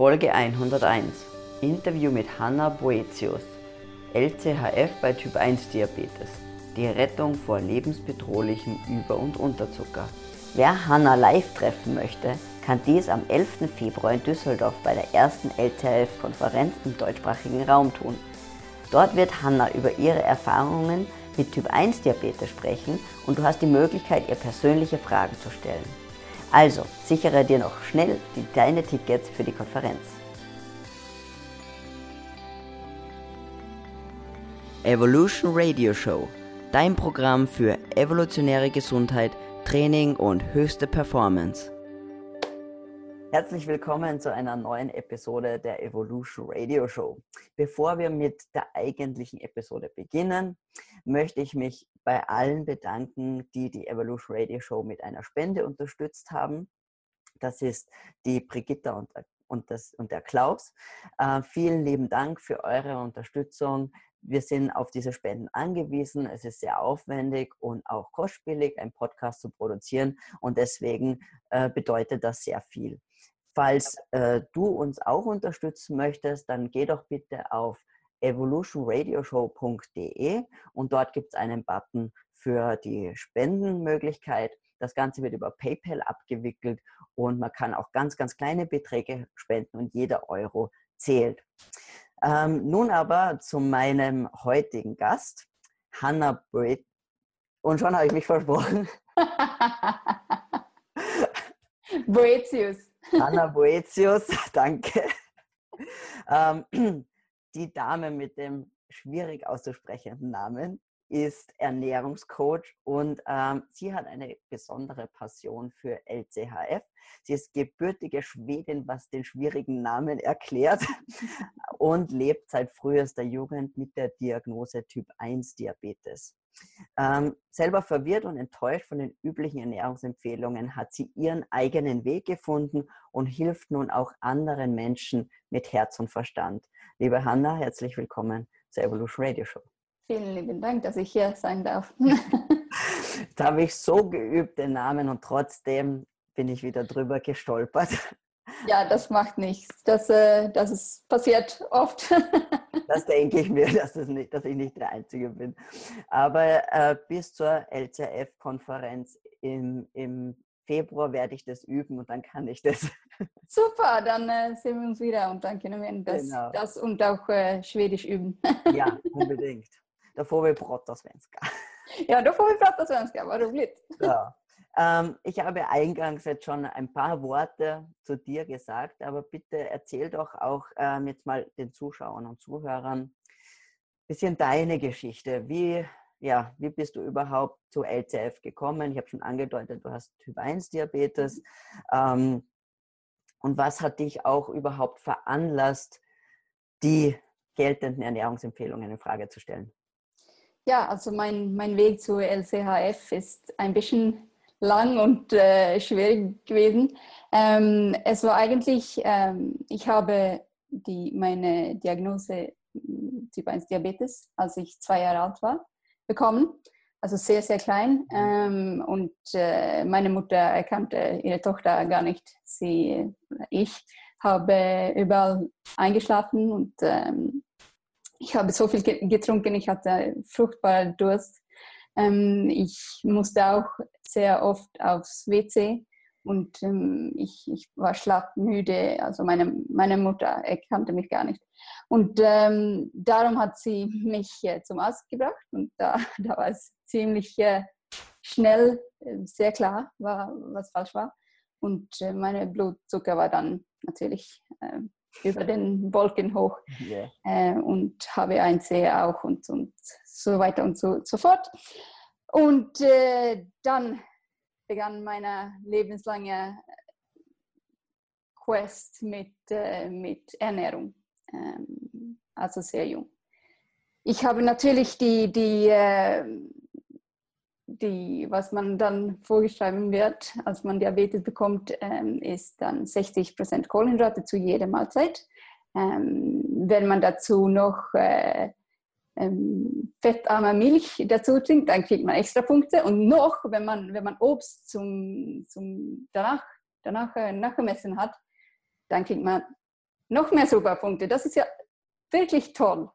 Folge 101, Interview mit Hannah Boetius, LCHF bei Typ 1 Diabetes, die Rettung vor lebensbedrohlichem Über- und Unterzucker. Wer Hannah live treffen möchte, kann dies am 11. Februar in Düsseldorf bei der ersten LCHF-Konferenz im deutschsprachigen Raum tun. Dort wird Hannah über ihre Erfahrungen mit Typ 1 Diabetes sprechen und du hast die Möglichkeit, ihr persönliche Fragen zu stellen. Also sichere dir noch schnell deine Tickets für die Konferenz. Evolution Radio Show, dein Programm für evolutionäre Gesundheit, Training und höchste Performance. Herzlich willkommen zu einer neuen Episode der Evolution Radio Show. Bevor wir mit der eigentlichen Episode beginnen, möchte ich mich bei allen bedanken, die die Evolution Radio Show mit einer Spende unterstützt haben. Das ist die Brigitta und der Klaus. Vielen lieben Dank für eure Unterstützung. Wir sind auf diese Spenden angewiesen. Es ist sehr aufwendig und auch kostspielig, einen Podcast zu produzieren, und deswegen bedeutet das sehr viel. Falls du uns auch unterstützen möchtest, dann geh doch bitte auf evolutionradioshow.de und dort gibt es einen Button für die Spendenmöglichkeit. Das Ganze wird über PayPal abgewickelt und man kann auch ganz, ganz kleine Beträge spenden und jeder Euro zählt. Nun aber zu meinem heutigen Gast, Hannah Boetius. Und schon habe ich mich versprochen. Boetius. Hannah Boetius, danke. Die Dame mit dem schwierig auszusprechenden Namen ist Ernährungscoach und sie hat eine besondere Passion für LCHF. Sie ist gebürtige Schwedin, was den schwierigen Namen erklärt, und lebt seit frühester Jugend mit der Diagnose Typ 1 Diabetes. Selber verwirrt und enttäuscht von den üblichen Ernährungsempfehlungen hat sie ihren eigenen Weg gefunden und hilft nun auch anderen Menschen mit Herz und Verstand. Liebe Hannah, herzlich willkommen zur Evolution Radio Show. Vielen lieben Dank, dass ich hier sein darf. Da habe ich so geübt den Namen und trotzdem bin ich wieder drüber gestolpert. Ja, das macht nichts. Das passiert oft. Das denke ich mir, dass ich nicht der Einzige bin. Aber bis zur LCHF-Konferenz im Februar werde ich das üben und dann kann ich das. Super, dann sehen wir uns wieder und dann können wir das und auch Schwedisch üben. Ja, unbedingt. Da får vi prata svenska. Ja, da får vi prata svenska, war roligt. Ja. Ich habe eingangs jetzt schon ein paar Worte zu dir gesagt, aber bitte erzähl doch auch jetzt mal den Zuschauern und Zuhörern ein bisschen deine Geschichte. Wie bist du überhaupt zu LCHF gekommen? Ich habe schon angedeutet, du hast Typ 1 Diabetes. Und was hat dich auch überhaupt veranlasst, die geltenden Ernährungsempfehlungen in Frage zu stellen? Ja, also mein Weg zu LCHF ist ein bisschen lang und schwierig gewesen. Es war eigentlich, ich habe meine Diagnose Typ 1 Diabetes, als ich 2 Jahre alt war, bekommen. Also sehr, sehr klein. Und meine Mutter erkannte ihre Tochter gar nicht. Ich habe überall eingeschlafen und ich habe so viel getrunken, ich hatte furchtbaren Durst. Ich musste auch sehr oft aufs WC und ich war schlapp müde. Also meine Mutter erkannte mich gar nicht. Und darum hat sie mich zum Arzt gebracht und da war es ziemlich schnell sehr klar, was falsch war. Und meine Blutzucker war dann natürlich über den Wolken hoch, yeah. Und HbA1c auch und so weiter und so fort. Und dann begann meine lebenslange Quest mit Ernährung, also sehr jung. Ich habe natürlich die was man dann vorgeschrieben wird, als man Diabetes bekommt, ist dann 60% Kohlenhydrate zu jeder Mahlzeit. Wenn man dazu noch fettarme Milch dazu trinkt, dann kriegt man extra Punkte. Und noch, wenn man Obst zum nachgemessen hat, dann kriegt man noch mehr Superpunkte. Das ist ja wirklich toll.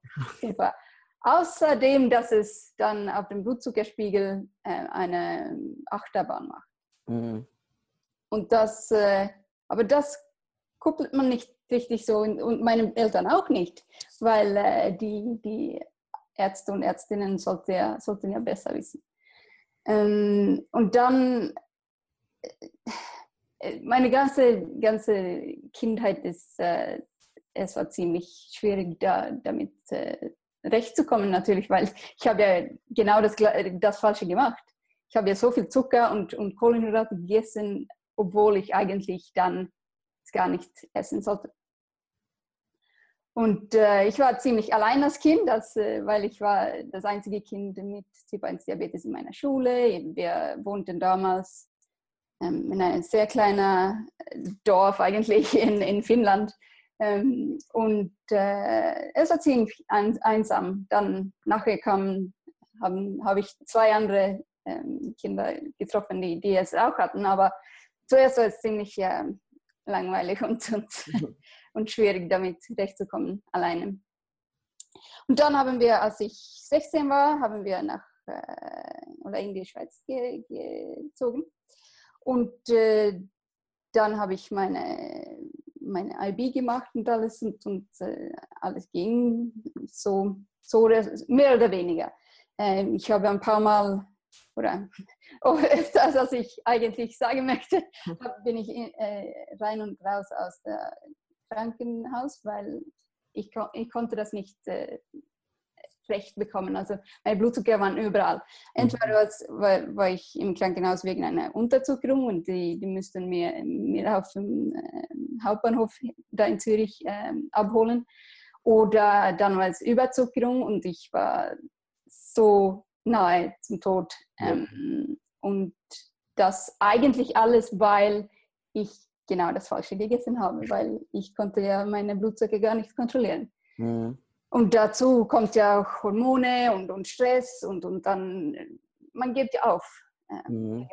Außerdem, dass es dann auf dem Blutzuckerspiegel eine Achterbahn macht. Mhm. Und das, aber das koppelt man nicht richtig so, und meinen Eltern auch nicht, weil die Ärzte und Ärztinnen sollten ja besser wissen. Und dann, meine ganze Kindheit ist, es war ziemlich schwierig, damit zurechtzukommen natürlich, weil ich habe ja genau das Falsche gemacht. Ich habe ja so viel Zucker und Kohlenhydrate gegessen, obwohl ich eigentlich dann es gar nicht essen sollte. Und ich war ziemlich allein als Kind, weil ich war das einzige Kind mit Typ 1 Diabetes in meiner Schule. Wir wohnten damals in einem sehr kleinen Dorf eigentlich in Finnland. Und es war ziemlich einsam. Dann nachher habe ich zwei andere Kinder getroffen, die es auch hatten. Aber zuerst war es ziemlich langweilig und schwierig, damit zurechtzukommen, alleine. Und dann haben wir, als ich 16 war, nach oder in die Schweiz gezogen. Und dann habe ich meine IB gemacht und alles, und alles ging so mehr oder weniger. Ich habe ein paar Mal, oder öfters, als ich eigentlich sagen möchte, bin ich rein und raus aus der Krankenhaus, weil ich konnte das nicht recht bekommen. Also meine Blutzucker waren überall. Entweder war ich im Krankenhaus wegen einer Unterzuckerung, und die müssten mir auf dem Hauptbahnhof da in Zürich abholen. Oder dann war es Überzuckerung, und ich war so nahe zum Tod. Und das eigentlich alles, weil ich genau das Falsche gegessen habe, weil ich konnte ja meine Blutzucker gar nicht kontrollieren. Mhm. Und dazu kommt ja auch Hormone und Stress, und dann, man gibt ja auf. Dann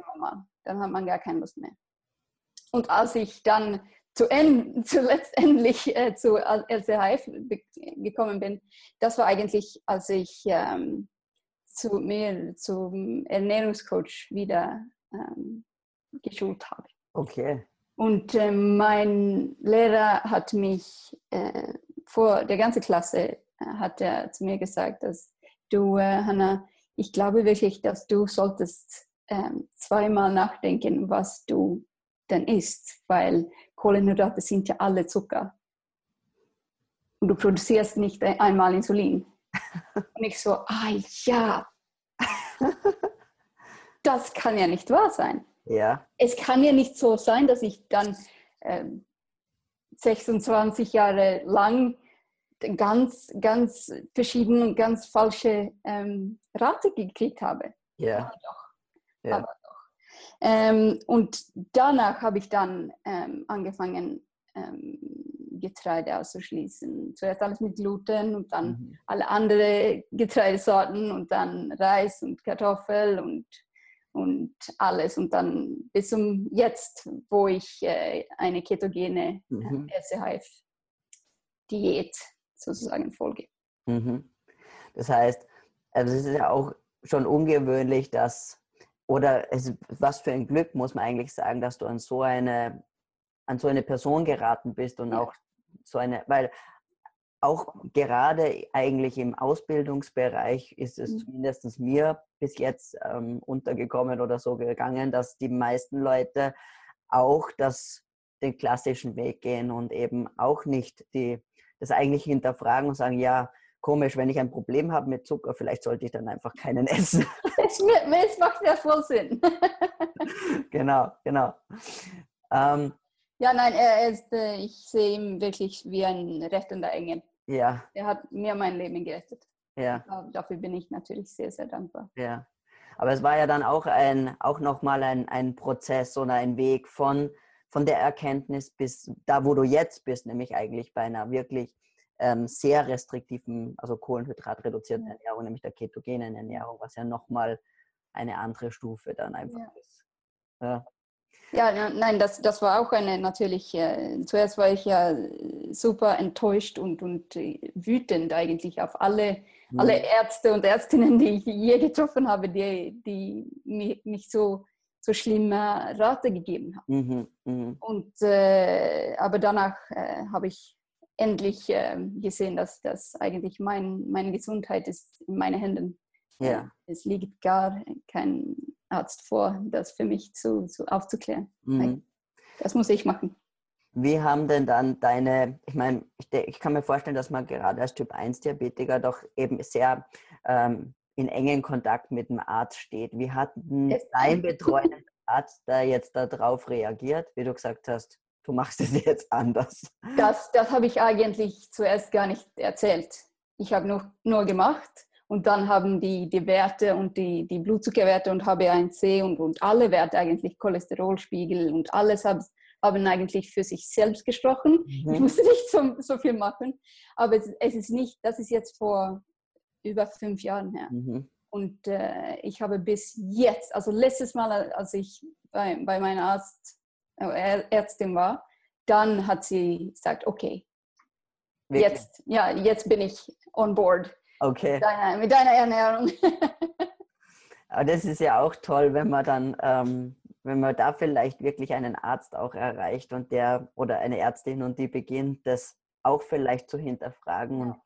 hat man gar keine Lust mehr. Und als ich dann letztendlich zu LCHF gekommen bin, das war eigentlich, als ich zum Ernährungscoach wieder geschult habe. Okay. Und mein Lehrer hat mich vor der ganzen Klasse hat er zu mir gesagt, dass du, Hannah, ich glaube wirklich, dass du solltest zweimal nachdenken, was du denn isst, weil Kohlenhydrate sind ja alle Zucker. Und du produzierst nicht einmal Insulin. Und ich so, ja, das kann ja nicht wahr sein. Ja. Es kann ja nicht so sein, dass ich dann 26 Jahre lang ganz verschiedene und ganz falsche Rate gekriegt habe. Ja. Aber doch. Und danach habe ich dann angefangen, Getreide auszuschließen. Zuerst alles mit Gluten, und dann alle anderen Getreidesorten, und dann Reis und Kartoffel und alles, und dann bis zum Jetzt, wo ich eine ketogene LCHF-Diät sozusagen folge. Mhm. Das heißt, also es ist ja auch schon ungewöhnlich, was für ein Glück, muss man eigentlich sagen, dass du an so eine Person geraten bist, und auch so eine, weil auch gerade eigentlich im Ausbildungsbereich ist es zumindest mir bis jetzt untergekommen oder so gegangen, dass die meisten Leute auch den klassischen Weg gehen und eben auch nicht das eigentlich hinterfragen und sagen, ja, komisch, wenn ich ein Problem habe mit Zucker, vielleicht sollte ich dann einfach keinen essen. Es macht ja voll Sinn. Genau. Ich sehe ihn wirklich wie ein rettender Engel. Ja. Er hat mir mein Leben gerettet. Ja. Dafür bin ich natürlich sehr, sehr dankbar. Ja. Aber es war ja dann auch nochmal ein Prozess oder ein Weg von der Erkenntnis bis da, wo du jetzt bist, nämlich eigentlich bei einer wirklich sehr restriktiven, also kohlenhydratreduzierten Ernährung, nämlich der ketogenen Ernährung, was ja nochmal eine andere Stufe dann einfach ist. Ja. Ja, nein, das war auch eine natürlich, zuerst war ich ja super enttäuscht und wütend eigentlich auf alle Ärzte und Ärztinnen, die ich je getroffen habe, die mich so schlimme Rate gegeben haben. Mhm, aber danach habe ich endlich gesehen, dass das eigentlich meine Gesundheit ist in meinen Händen. Ja. Es liegt gar kein Arzt vor, das für mich aufzuklären. Mhm. Das muss ich machen. Wie haben denn dann ich kann mir vorstellen, dass man gerade als Typ-1-Diabetiker doch eben sehr in engen Kontakt mit dem Arzt steht. Wie hat denn dein betreuender Arzt da jetzt darauf reagiert, wie du gesagt hast, du machst es jetzt anders? Das habe ich eigentlich zuerst gar nicht erzählt. Ich habe nur gemacht. Und dann haben die Werte und die Blutzuckerwerte und HbA1c und alle Werte eigentlich, Cholesterolspiegel und alles haben eigentlich für sich selbst gesprochen. Mhm. Ich musste nicht so viel machen. Aber es ist nicht, das ist jetzt vor über 5 Jahren her. Mhm. Und ich habe bis jetzt, also letztes Mal, als ich bei meiner Ärztin war, dann hat sie gesagt, okay, jetzt bin ich on board. Okay. Mit deiner Ernährung. Aber das ist ja auch toll, wenn man dann, wenn man da vielleicht wirklich einen Arzt auch erreicht und oder eine Ärztin und die beginnt, das auch vielleicht zu hinterfragen und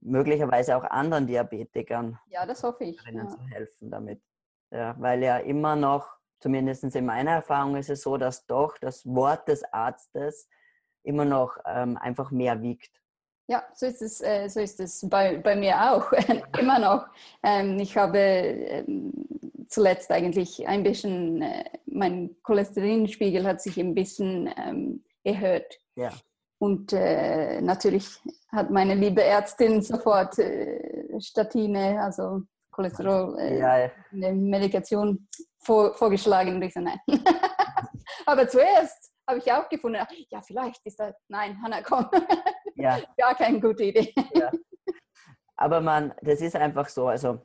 möglicherweise auch anderen Diabetikern. Ja, das hoffe ich. Zu helfen damit. Ja, weil ja immer noch, zumindest in meiner Erfahrung ist es so, dass doch das Wort des Arztes immer noch einfach mehr wiegt. Ja, so ist es bei mir auch, immer noch. Ich habe zuletzt eigentlich ein bisschen, mein Cholesterinspiegel hat sich ein bisschen erhöht. Ja. Und natürlich hat meine liebe Ärztin sofort Statine, also Cholesterol, eine Medikation vorgeschlagen. Und ich so, nein. Aber zuerst habe ich auch gefunden, ja, vielleicht ist das, nein, Hannah, komm. Ja. Gar keine gute Idee. Ja. Aber das ist einfach so, also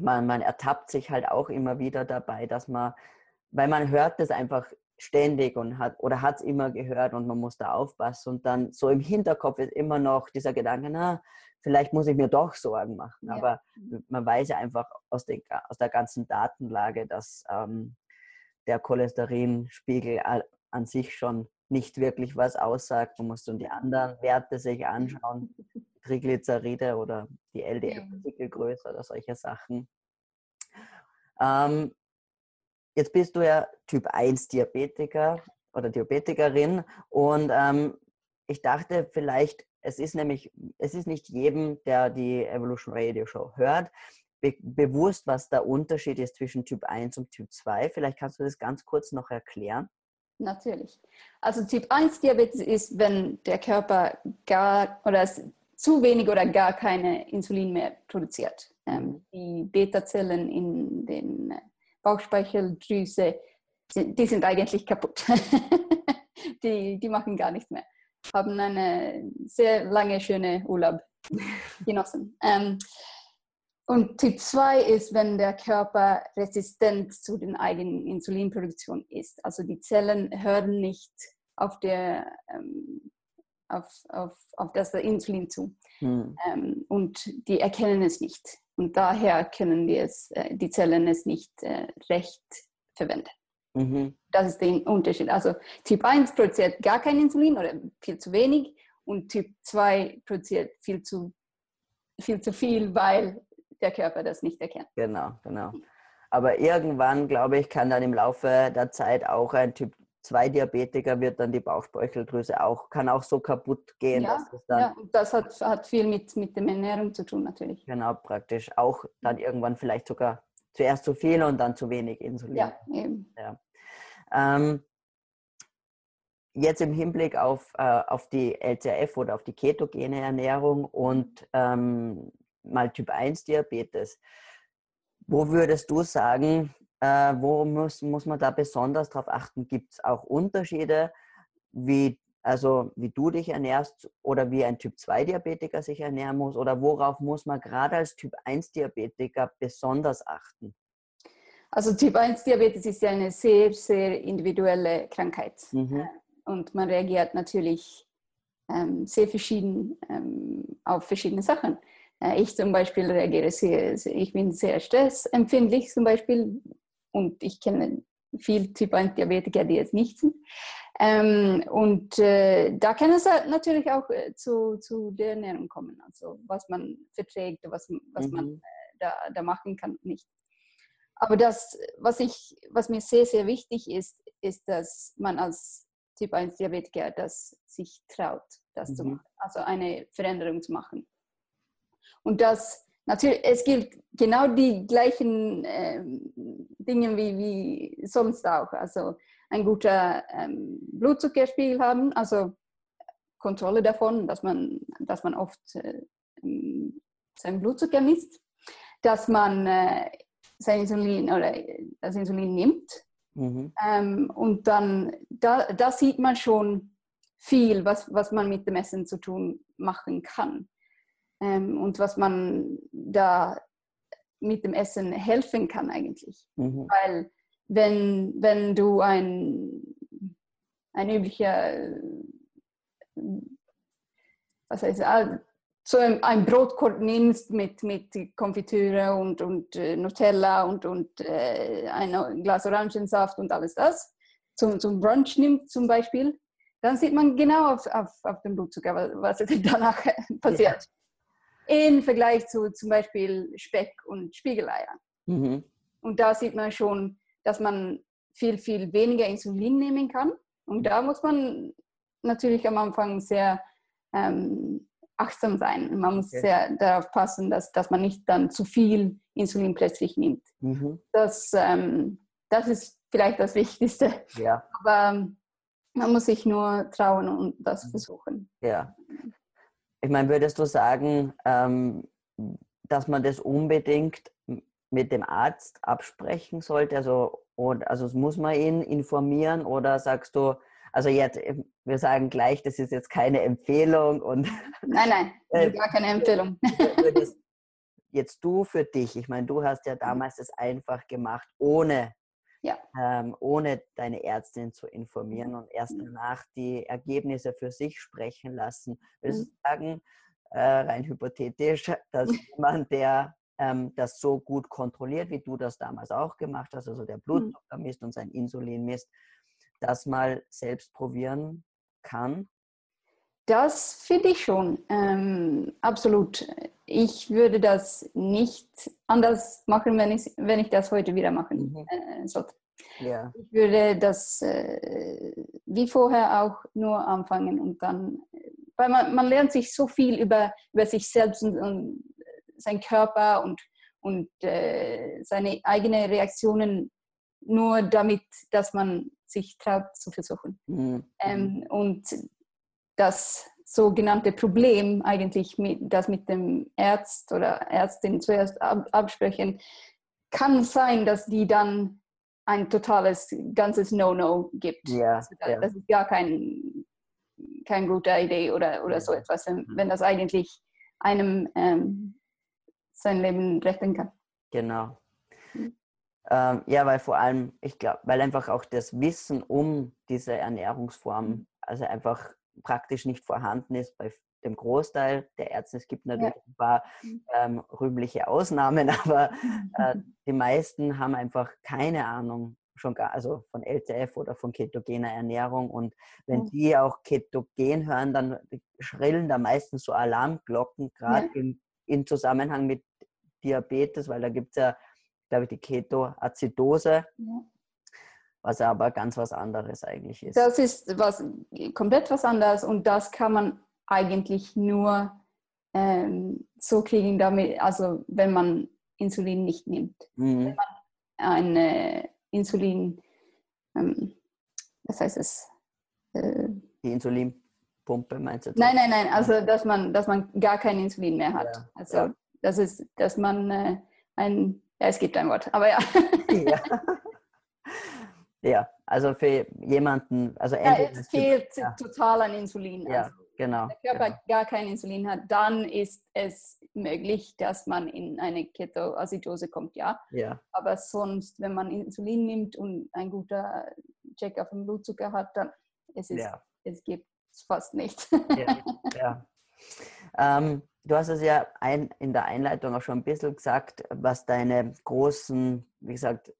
man ertappt sich halt auch immer wieder dabei, dass weil man hört das einfach ständig und hat es immer gehört und man muss da aufpassen und dann so im Hinterkopf ist immer noch dieser Gedanke, na, vielleicht muss ich mir doch Sorgen machen, aber man weiß ja einfach aus der ganzen Datenlage, dass der Cholesterinspiegel an sich schon nicht wirklich was aussagt. Du musst die anderen Werte sich anschauen, Triglyceride oder die LDL-Partikelgröße oder solche Sachen. Jetzt bist du ja Typ-1-Diabetiker oder Diabetikerin und ich dachte vielleicht, es ist nicht jedem, der die Evolution Radio Show hört, bewusst, was der Unterschied ist zwischen Typ 1 und Typ 2. Vielleicht kannst du das ganz kurz noch erklären. Natürlich. Also Typ 1 Diabetes ist, wenn der Körper zu wenig oder gar keine Insulin mehr produziert. Die Beta-Zellen in den Bauchspeicheldrüse, die sind eigentlich kaputt. Die machen gar nichts mehr. Haben eine sehr lange, schöne Urlaub genossen. Und Typ 2 ist, wenn der Körper resistent zu den eigenen Insulinproduktion ist. Also die Zellen hören nicht auf das Insulin zu. Hm. Und die erkennen es nicht. Und daher können die Zellen es nicht recht verwenden. Mhm. Das ist der Unterschied. Also Typ 1 produziert gar kein Insulin oder viel zu wenig. Und Typ 2 produziert viel zu viel, weil der Körper das nicht erkennt. Genau. Aber irgendwann, glaube ich, kann dann im Laufe der Zeit auch ein Typ 2 Diabetiker wird dann die Bauchspeicheldrüse kann auch so kaputt gehen. Ja, dass es dann das hat viel mit der Ernährung zu tun natürlich. Genau, praktisch auch dann irgendwann vielleicht sogar zuerst zu viel und dann zu wenig Insulin. Ja, eben. Ja. Jetzt im Hinblick auf die LCHF oder auf die ketogene Ernährung und mal Typ 1 Diabetes. Wo würdest du sagen, wo muss man da besonders darauf achten? Gibt es auch Unterschiede, wie du dich ernährst oder wie ein Typ 2 Diabetiker sich ernähren muss? Oder worauf muss man gerade als Typ 1 Diabetiker besonders achten? Also Typ 1 Diabetes ist ja eine sehr, sehr individuelle Krankheit. Mhm. Und man reagiert natürlich sehr verschieden auf verschiedene Sachen. Ich zum Beispiel reagiere ich bin sehr stressempfindlich zum Beispiel, und ich kenne viele Typ 1 Diabetiker, die jetzt nicht sind. Da kann es natürlich auch zu der Ernährung kommen, also was man verträgt, was man da machen kann und nicht. Aber das, was mir sehr, sehr wichtig ist, ist, dass man als Typ 1 Diabetiker das sich traut, das zu machen, also eine Veränderung zu machen. Und das natürlich, es gilt genau die gleichen Dinge wie sonst auch. Also ein guter Blutzuckerspiegel haben, also Kontrolle davon, dass man oft seinen Blutzucker misst, dass man sein Insulin oder das Insulin nimmt. Und dann da sieht man schon viel, was man mit dem Essen zu tun machen kann. Und was man da mit dem Essen helfen kann eigentlich. Weil wenn du ein üblicher, was heißt, so ein Brotkorb nimmst mit Konfitüre und Nutella und ein Glas Orangensaft und alles das, zum Brunch nimmst zum Beispiel, dann sieht man genau auf dem Blutzucker, was danach passiert. Ja. Im Vergleich zu zum Beispiel Speck und Spiegeleier. Und da sieht man schon, dass man viel, viel weniger Insulin nehmen kann. Und da muss man natürlich am Anfang sehr achtsam sein. Man muss sehr darauf passen, dass man nicht dann zu viel Insulin plötzlich nimmt. Das ist vielleicht das Wichtigste. Ja. Aber man muss sich nur trauen und das versuchen. Ja. Ich meine, würdest du sagen, dass man das unbedingt mit dem Arzt absprechen sollte? Also muss man ihn informieren, oder sagst du, also jetzt, wir sagen gleich, das ist jetzt keine Empfehlung. Und nein, gar keine Empfehlung. Jetzt du für dich, ich meine, du hast ja damals das einfach gemacht, ohne deine Ärztin zu informieren und erst danach die Ergebnisse für sich sprechen lassen. Würdest du sagen, rein hypothetisch, dass jemand, der das so gut kontrolliert, wie du das damals auch gemacht hast, also der Blutzucker misst und sein Insulin misst, das mal selbst probieren kann? Das finde ich schon, absolut. Ich würde das nicht anders machen, wenn ich das heute wieder machen sollte. Ja. Ich würde das wie vorher auch nur anfangen und dann, weil man lernt sich so viel über sich selbst und seinen Körper und seine eigenen Reaktionen, nur damit, dass man sich traut zu versuchen. Und das sogenannte Problem eigentlich, das mit dem Arzt oder Ärztin zuerst absprechen, kann sein, dass die dann ein totales, ganzes No-No gibt. Yeah, also das ist gar keine gute Idee oder so etwas, wenn das eigentlich einem sein Leben retten kann. Genau. Ja, weil vor allem, ich glaube, weil einfach auch das Wissen um diese Ernährungsform, also einfach praktisch nicht vorhanden ist bei dem Großteil der Ärzte. Es gibt natürlich ein paar rühmliche Ausnahmen, aber die meisten haben einfach keine Ahnung, schon gar, also von LCHF oder von ketogener Ernährung. Und wenn die auch ketogen hören, dann schrillen da meistens so Alarmglocken, gerade im Zusammenhang mit Diabetes, weil da gibt es ja, glaube ich, die Ketoazidose. Was aber ganz was anderes eigentlich ist. Das ist komplett was anderes, und das kann man eigentlich nur so kriegen, damit, also wenn man Insulin nicht nimmt. Wenn man eine Insulin, was heißt es? Die Insulinpumpe meinst du? Nein, also dass man gar kein Insulin mehr hat. Ja. Also das ist, dass man es gibt ein Wort, aber ja. Ja, also für jemanden, also es fehlt total an Insulin. Ja, also Genau. Wenn der Körper gar kein Insulin hat, dann ist es möglich, dass man in eine Ketoacidose kommt, ja. Yeah. Aber sonst, wenn man Insulin nimmt und ein guter Check auf den Blutzucker hat, dann es gibt es fast nicht. Yeah. Yeah. Du hast es ja in der Einleitung auch schon ein bisschen gesagt, was deine großen, wie gesagt,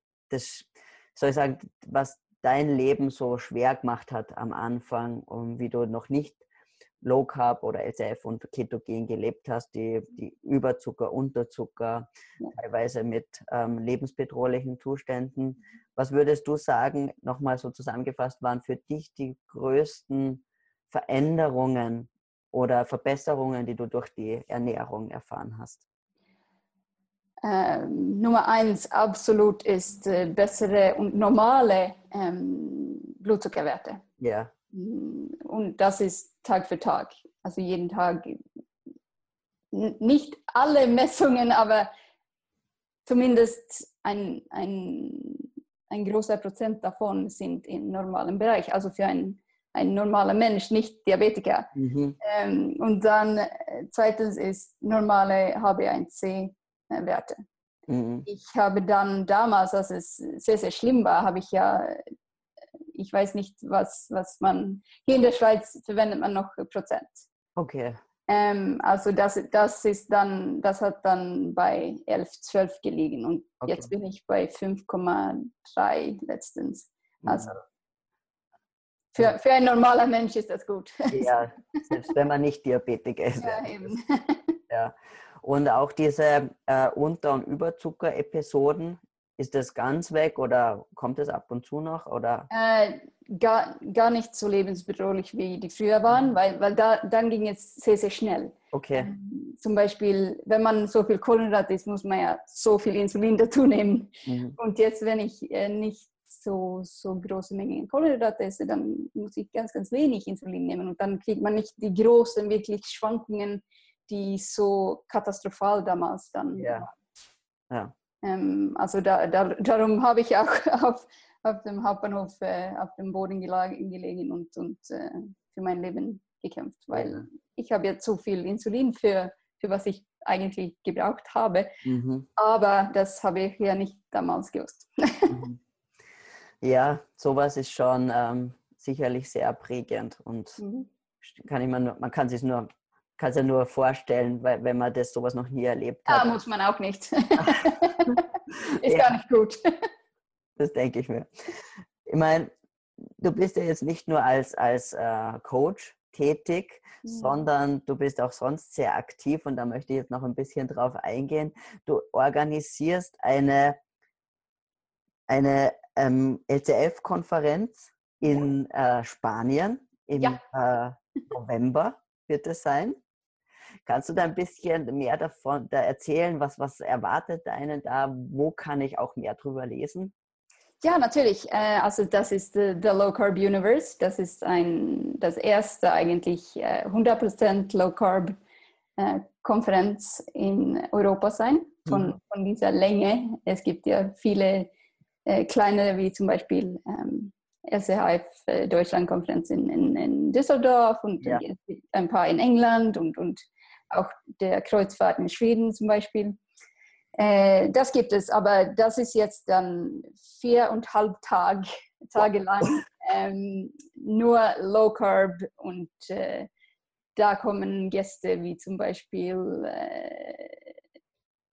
was dein Leben so schwer gemacht hat am Anfang und wie du noch nicht Low Carb oder LCHF und Ketogen gelebt hast, die Überzucker, Unterzucker, teilweise mit lebensbedrohlichen Zuständen. Was würdest du sagen, nochmal so zusammengefasst, waren für dich die größten Veränderungen oder Verbesserungen, die du durch die Ernährung erfahren hast? Nummer 1 absolut ist bessere und normale Blutzuckerwerte. Ja. Yeah. Und das ist Tag für Tag, also jeden Tag, nicht alle Messungen, aber zumindest ein großer Prozent davon sind im normalen Bereich, also für ein normaler Mensch, nicht Diabetiker. Mhm. Und dann 2. ist normale HbA1c-Werte. Mhm. Ich habe dann damals, als es sehr, sehr schlimm war, ich weiß nicht, was man... Hier in der Schweiz verwendet man noch Prozent. Okay. Also das hat dann bei 11-12 gelegen. Und jetzt bin ich bei 5,3 letztens. Also für einen normalen Mensch ist das gut. Ja, selbst wenn man nicht Diabetiker ist. Ja, eben. Ja. Und auch diese Unter- und Überzucker-Episoden, ist das ganz weg oder kommt es ab und zu noch? Oder? Gar nicht so lebensbedrohlich, wie die früher waren, weil dann ging es sehr, sehr schnell. Okay. Zum Beispiel, wenn man so viel Kohlenhydrate isst, muss man ja so viel Insulin dazu nehmen. Mhm. Und jetzt, wenn ich nicht so große Mengen Kohlenhydrate esse, dann muss ich ganz, ganz wenig Insulin nehmen. Und dann kriegt man nicht die großen, wirklich Schwankungen, die so katastrophal damals dann waren. Ja. Also darum habe ich auch auf dem Hauptbahnhof auf dem Boden gelegen und für mein Leben gekämpft, weil ich habe jetzt so viel Insulin für was ich eigentlich gebraucht habe, aber das habe ich ja nicht damals gewusst. Ja, sowas ist schon sicherlich sehr prägend und man kann sich nur vorstellen, weil, wenn man sowas noch nie erlebt hat. Ja, muss man auch nicht. Ist gar nicht gut. Das denke ich mir. Ich meine, du bist ja jetzt nicht nur als Coach tätig, sondern du bist auch sonst sehr aktiv und da möchte ich jetzt noch ein bisschen drauf eingehen. Du organisierst eine LCHF-Konferenz in Spanien im November. Wird es sein? Kannst du da ein bisschen mehr davon erzählen? Was erwartet einen da? Wo kann ich auch mehr drüber lesen? Ja, natürlich. Also das ist the Low Carb Universe. Das ist das erste eigentlich 100% Low Carb Konferenz in Europa sein. Von dieser Länge. Es gibt ja viele kleine, wie zum Beispiel LCHF Deutschland-Konferenz in Düsseldorf und ein paar in England und auch der Kreuzfahrt in Schweden zum Beispiel. Das gibt es, aber das ist jetzt dann 4,5 Tage lang nur Low Carb und da kommen Gäste wie zum Beispiel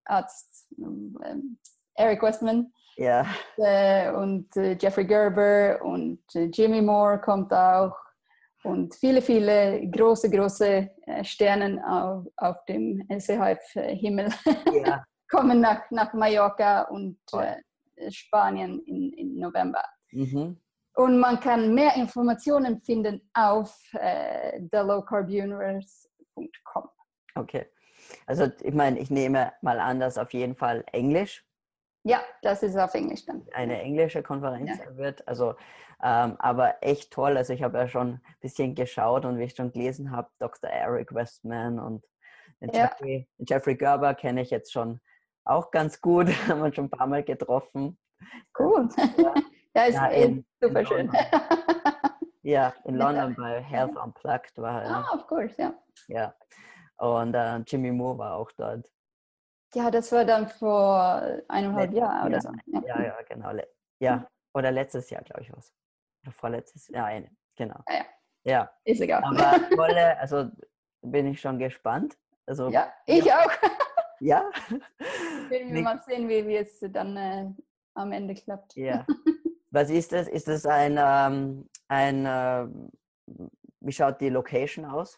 Arzt Eric Westman. Ja. Und Jeffrey Gerber und Jimmy Moore kommt auch und viele, viele große Sterne auf dem LCHF-Himmel kommen nach Mallorca und Spanien im November. Mhm. Und man kann mehr Informationen finden auf thelowcarbuniverse.com. Okay, also ich meine, ich nehme mal an, dass auf jeden Fall Englisch. Ja, das ist auf Englisch dann. Eine englische Konferenz wird, also aber echt toll. Also ich habe ja schon ein bisschen geschaut und wie ich schon gelesen habe, Dr. Eric Westman und den Jeffrey Gerber kenne ich jetzt schon auch ganz gut, haben wir schon ein paar Mal getroffen. Cool. Ja, ist super schön. Ja, in London bei Health Unplugged war er. Ah, of course, ja. Ja, und Jimmy Moore war auch dort. Ja, das war dann vor 1,5 Jahren oder so. Ja, ja, ja, genau. Ja, oder letztes Jahr, glaube ich, was. Oder vorletztes Jahr, genau. Ja, ja. Ja. Ist egal. Aber volle, also bin ich schon gespannt. Also, ja, ich auch. Ja. Werden wir mal sehen, wie es dann am Ende klappt. Ja. Was ist das? Ist das wie schaut die Location aus?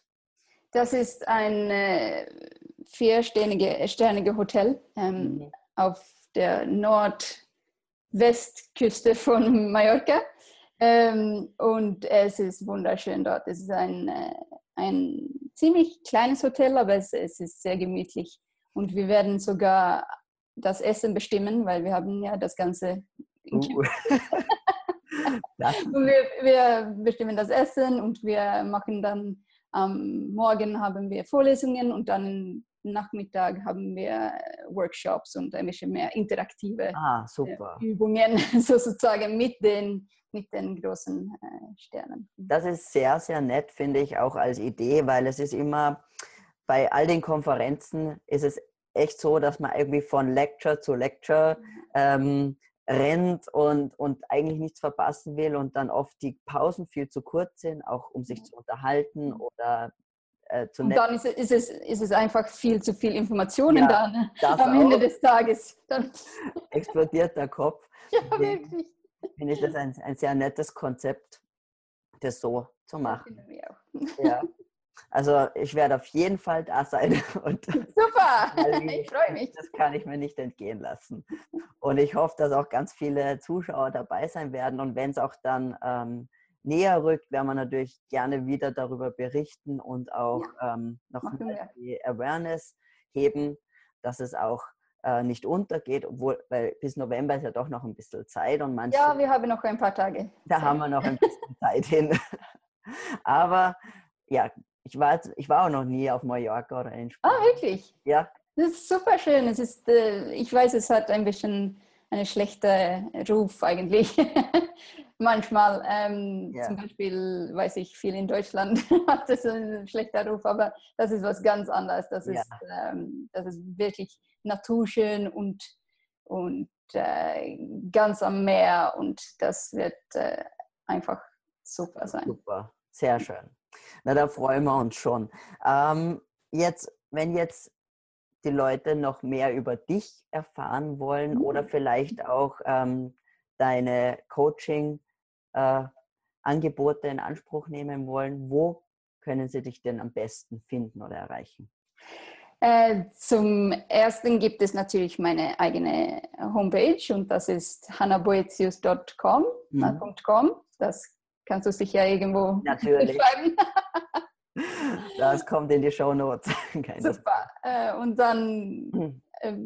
Das ist ein viersternige Hotel auf der Nordwestküste von Mallorca. Und es ist wunderschön dort. Es ist ein ziemlich kleines Hotel, aber es ist sehr gemütlich. Und wir werden sogar das Essen bestimmen, weil wir haben ja das ganze... Und wir bestimmen das Essen und wir machen dann morgen haben wir Vorlesungen und dann Nachmittag haben wir Workshops und ein bisschen mehr interaktive Übungen sozusagen mit den großen Sternen. Das ist sehr, sehr nett, finde ich, auch als Idee, weil es ist immer, bei all den Konferenzen ist es echt so, dass man irgendwie von Lecture zu Lecture rennt und eigentlich nichts verpassen will und dann oft die Pausen viel zu kurz sind, auch um sich zu unterhalten oder zu netten. Und dann ist es einfach viel zu viel Informationen dann am Ende des Tages. Dann explodiert der Kopf. Ja, wirklich. Finde ich das ein sehr nettes Konzept, das so zu machen. Ja. Also ich werde auf jeden Fall da sein. Und super, ich freue mich. Das kann ich mir nicht entgehen lassen. Und ich hoffe, dass auch ganz viele Zuschauer dabei sein werden. Und wenn es auch dann näher rückt, werden wir natürlich gerne wieder darüber berichten und auch noch die Awareness heben, dass es auch nicht untergeht, obwohl, weil bis November ist ja doch noch ein bisschen Zeit. Und manche, ja, wir haben noch ein paar Tage. Da haben wir noch ein bisschen Zeit hin. Aber ja, ich war auch noch nie auf Mallorca oder in Spanien. Ah, wirklich? Ja. Das ist super schön. Es ist, ich weiß, es hat ein bisschen einen schlechten Ruf eigentlich. Manchmal. Zum Beispiel, weiß ich, viel in Deutschland hat es einen schlechten Ruf, aber das ist was ganz anderes. Das ist wirklich naturschön und ganz am Meer und das wird einfach super sein. Super, sehr schön. Na, da freuen wir uns schon. Wenn jetzt die Leute noch mehr über dich erfahren wollen oder vielleicht auch deine Coaching-Angebote in Anspruch nehmen wollen, wo können sie dich denn am besten finden oder erreichen? Zum Ersten gibt es natürlich meine eigene Homepage und das ist hannahboetius.com. Das kannst du sicher irgendwo schreiben. Das kommt in die Shownotes. Super. Und dann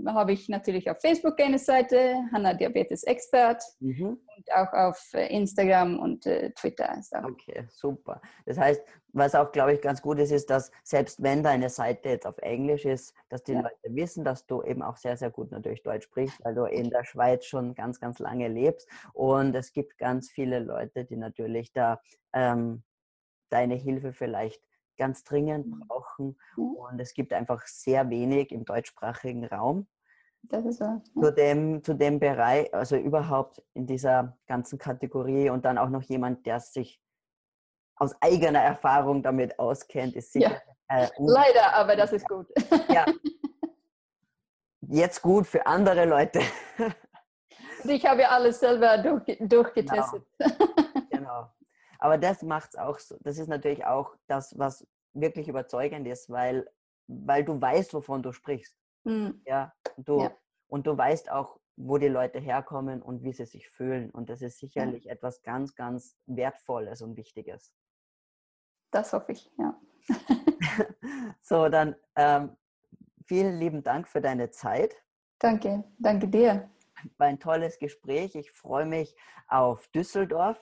habe ich natürlich auf Facebook eine Seite, Hannah Diabetes Expert, und auch auf Instagram und Twitter. Okay, super. Das heißt, was auch, glaube ich, ganz gut ist, ist, dass selbst wenn deine Seite jetzt auf Englisch ist, dass die Leute wissen, dass du eben auch sehr, sehr gut natürlich Deutsch sprichst, weil du in der Schweiz schon ganz, ganz lange lebst. Und es gibt ganz viele Leute, die natürlich da deine Hilfe vielleicht ganz dringend brauchen und es gibt einfach sehr wenig im deutschsprachigen Raum. Das ist so, ja. Zu dem Bereich, also überhaupt in dieser ganzen Kategorie und dann auch noch jemand, der sich aus eigener Erfahrung damit auskennt, ist sicher. Ja. Leider, aber das ist gut. Ja. Jetzt gut für andere Leute. Ich habe ja alles selber durchgetestet. Genau. Aber das macht's auch so. Das ist natürlich auch das, was wirklich überzeugend ist, weil du weißt, wovon du sprichst. Ja, und du weißt auch, wo die Leute herkommen und wie sie sich fühlen. Und das ist sicherlich etwas ganz, ganz Wertvolles und Wichtiges. Das hoffe ich, ja. So, dann vielen lieben Dank für deine Zeit. Danke dir. War ein tolles Gespräch. Ich freue mich auf Düsseldorf.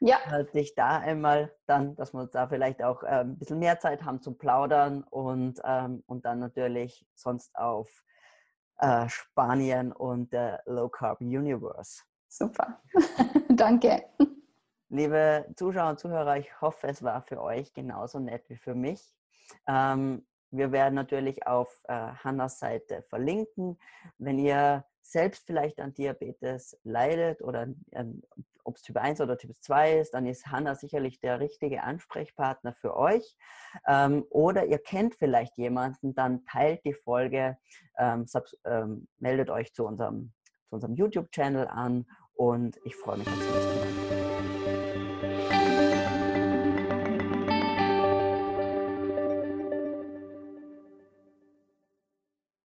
Ja. Dich da einmal dann, dass wir uns da vielleicht auch ein bisschen mehr Zeit haben zum Plaudern und dann natürlich sonst auf Spanien und der Low Carb Universe. Super. Danke. Liebe Zuschauer und Zuhörer, ich hoffe, es war für euch genauso nett wie für mich. Wir werden natürlich auf Hannahs Seite verlinken. Wenn ihr selbst vielleicht an Diabetes leidet oder ob es Typ 1 oder Typ 2 ist, dann ist Hannah sicherlich der richtige Ansprechpartner für euch. Oder ihr kennt vielleicht jemanden, dann teilt die Folge, meldet euch zu unserem YouTube-Channel an und ich freue mich aufs nächste Mal.